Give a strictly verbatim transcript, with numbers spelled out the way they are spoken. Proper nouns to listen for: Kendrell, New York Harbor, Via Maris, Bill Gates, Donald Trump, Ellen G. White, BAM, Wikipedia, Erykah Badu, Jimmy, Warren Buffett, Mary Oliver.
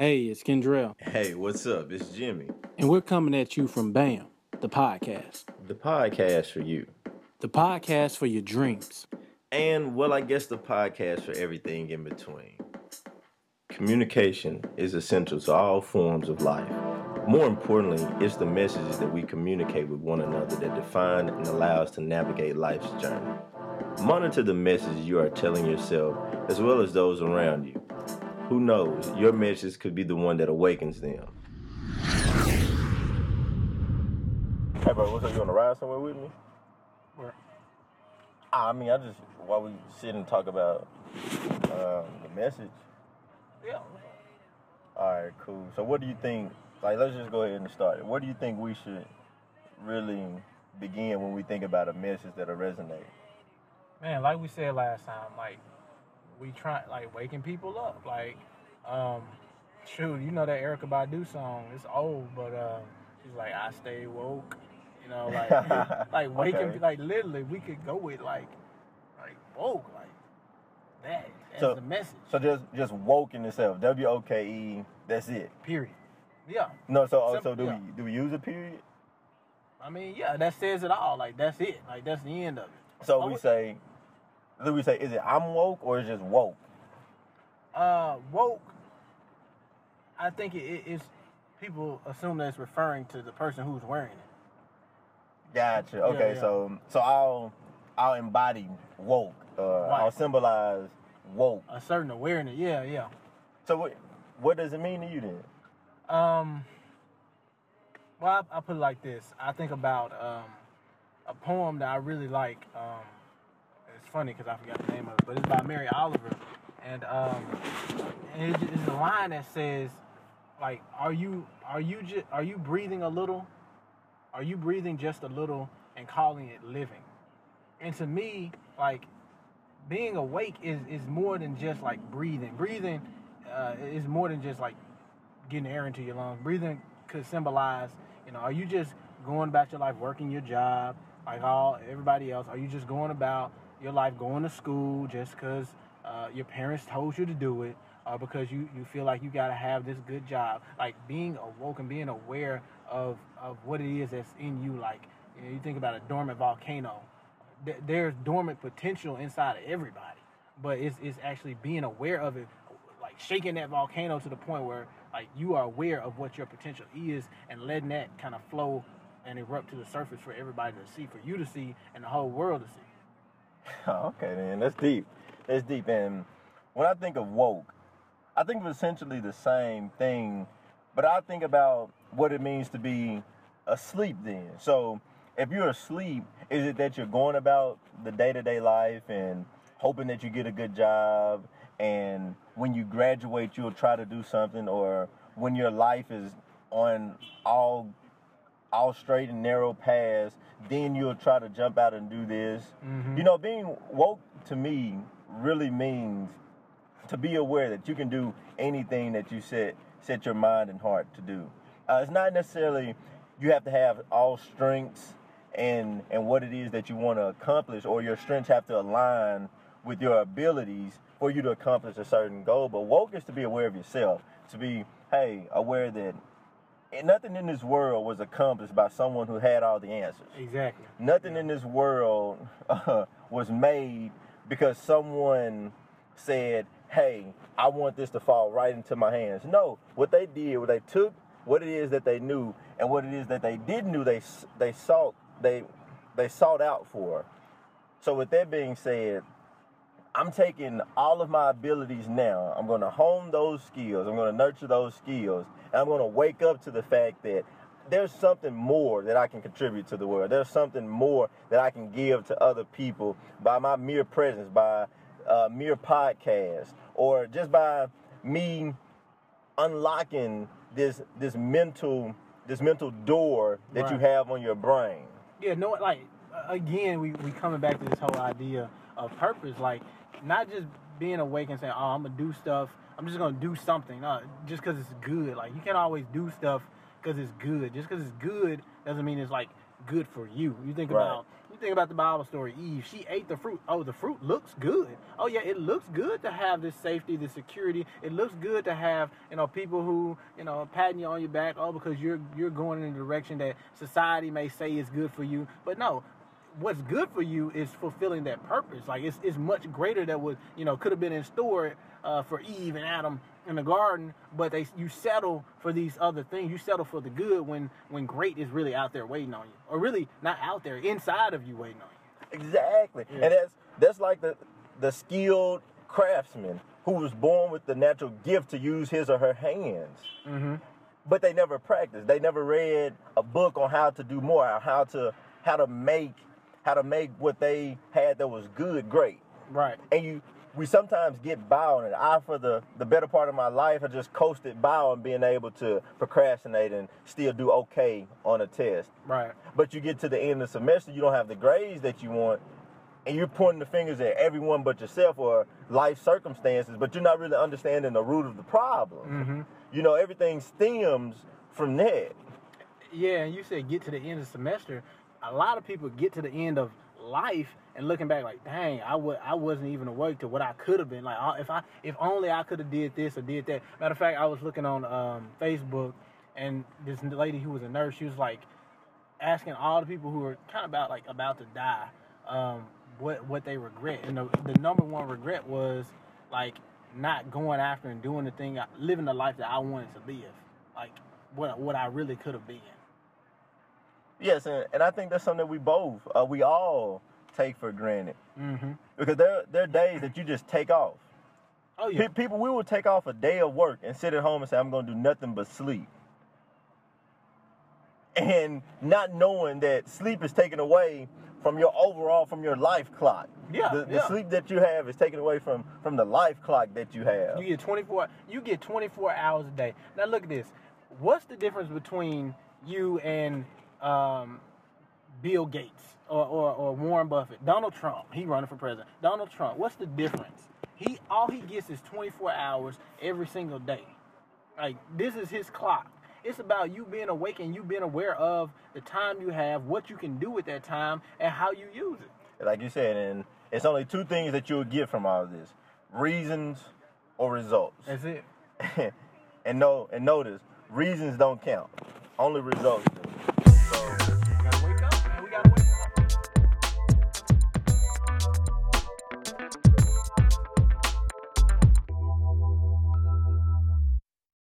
Hey, it's Kendrell. Hey, what's up? It's Jimmy. And we're coming at you from BAM, the podcast. The podcast for you. The podcast for your dreams. And, well, I guess the podcast for everything in between. Communication is essential to all forms of life. More importantly, it's the messages that we communicate with one another that define and allow us to navigate life's journey. Monitor the messages you are telling yourself as well as those around you. Who knows, your message could be the one that awakens them. Hey bro, what's up? You want to ride somewhere with me? Where? I mean, I just, while we sit and talk about um, the message. Yeah. All right, cool. So what do you think, like let's just go ahead and start it. What do you think we should really begin when we think about a message that'll resonate? Man, like we said last time, like, we try, like, waking people up. Like, um, shoot, you know that Erykah Badu song. It's old, but um, she's like, I stay woke. You know, like, like waking, okay. like, literally, we could go with, like, like woke, like, that. That's so, the message. So just just woke in itself, W O K E, that's it. Period. Yeah. No, so oh, so do, yeah. we, do we use a period? I mean, yeah, that says it all. Like, that's it. Like, that's the end of it. So oh, we say... Do we say, is it I'm woke or is it just woke? Uh, woke, I think it, it, it's, people assume that it's referring to the person who's wearing it. Gotcha. Okay, yeah, yeah. so so I'll, I'll embody woke. Uh, right. I'll symbolize woke. A certain awareness, yeah, yeah. So what what does it mean to you then? Um, well, I, I put it like this. I think about um, a poem that I really like, um, it's funny because I forgot the name of it, but it's by Mary Oliver, and um, and it's, it's a line that says, like, are you are you ju- are you breathing a little, are you breathing just a little, and calling it living? And to me, like, being awake is is more than just like breathing. Breathing uh, is more than just like getting air into your lungs. Breathing could symbolize, you know, are you just going about your life, working your job, like all everybody else? Are you just going about your life, going to school just because uh, your parents told you to do it, or uh, because you, you feel like you got to have this good job? Like, being awoke and being aware of, of what it is that's in you. Like, you know, you think about a dormant volcano. Th- there's dormant potential inside of everybody, but it's, it's actually being aware of it, like shaking that volcano to the point where, like, you are aware of what your potential is and letting that kind of flow and erupt to the surface for everybody to see, for you to see, and the whole world to see. Oh, okay, then. That's deep. That's deep. And when I think of woke, I think of essentially the same thing, but I think about what it means to be asleep then. So if you're asleep, is it that you're going about the day-to-day life and hoping that you get a good job, and when you graduate, you'll try to do something, or when your life is on all all straight and narrow paths, then you'll try to jump out and do this. Mm-hmm. You know, being woke to me really means to be aware that you can do anything that you set set your mind and heart to do. Uh, it's not necessarily you have to have all strengths and, and what it is that you want to accomplish, or your strengths have to align with your abilities for you to accomplish a certain goal. But woke is to be aware of yourself, to be, hey, aware that and nothing in this world was accomplished by someone who had all the answers. Exactly. Nothing yeah. in this world uh, was made because someone said, hey, I want this to fall right into my hands. No, what they did was they took what it is that they knew, and what it is that they didn't know, they they sought, they, they sought out for. So with that being said, I'm taking all of my abilities now. I'm going to hone those skills. I'm going to nurture those skills. And I'm going to wake up to the fact that there's something more that I can contribute to the world. There's something more that I can give to other people by my mere presence, by uh, mere podcast, or just by me unlocking this this mental this mental door that right. you have on your brain. Yeah, no, like, again, we, we coming back to this whole idea of purpose, like, not just being awake and saying, oh, I'm going to do stuff. I'm just going to do something no, just because it's good. Like, you can't always do stuff because it's good. Just because it's good doesn't mean it's, like, good for you. You think right. about, you thing about the Bible story, Eve, she ate the fruit. Oh, the fruit looks good. Oh, yeah, it looks good to have this safety, this security. It looks good to have, you know, people who, you know, patting you on your back, oh, because you're you're going in a direction that society may say is good for you. But no, what's good for you is fulfilling that purpose. Like, it's, it's much greater than what, you know, could have been in store uh, for Eve and Adam in the garden, but they you settle for these other things. You settle for the good when when great is really out there waiting on you, or really not out there, inside of you waiting on you. Exactly. Yeah. And that's that's like the the skilled craftsman who was born with the natural gift to use his or her hands. Mm-hmm. But they never practiced. They never read a book on how to do more, or how to how to make how to make what they had that was good great. Right. And you we sometimes get by on it. I, for the, the better part of my life, I just coasted by on being able to procrastinate and still do okay on a test. Right. But you get to the end of the semester, you don't have the grades that you want, and you're pointing the fingers at everyone but yourself or life circumstances, but you're not really understanding the root of the problem. Mm-hmm. You know, everything stems from that. Yeah, and you said get to the end of the semester. A lot of people get to the end of life and looking back like, dang, I, w- I wasn't even awake to what I could have been. Like, I, if I, if only I could have did this or did that. Matter of fact, I was looking on um, Facebook, and this lady who was a nurse, she was like asking all the people who were kind of about like about to die, um, what what they regret. And the, the number one regret was like not going after and doing the thing, living the life that I wanted to live, like what what I really could have been. Yes, and, and I think that's something that we both, uh, we all take for granted. Mm-hmm. Because there, there are days that you just take off. Oh, yeah. Pe- people, we will take off a day of work and sit at home and say, I'm going to do nothing but sleep. And not knowing that sleep is taken away from your overall, from your life clock. Yeah, the, the yeah. sleep that you have is taken away from, from the life clock that you have. You get twenty-four, you get twenty-four hours a day. Now, look at this. What's the difference between you and... Um, Bill Gates or, or, or Warren Buffett, Donald Trump, he running for president. Donald Trump, what's the difference? He all he gets is twenty-four hours every single day. Like, this is his clock. It's about you being awake and you being aware of the time you have, what you can do with that time, and how you use it. Like you said, and it's only two things that you'll get from all of this: reasons or results. That's it. and no, and notice, reasons don't count. Only results do. So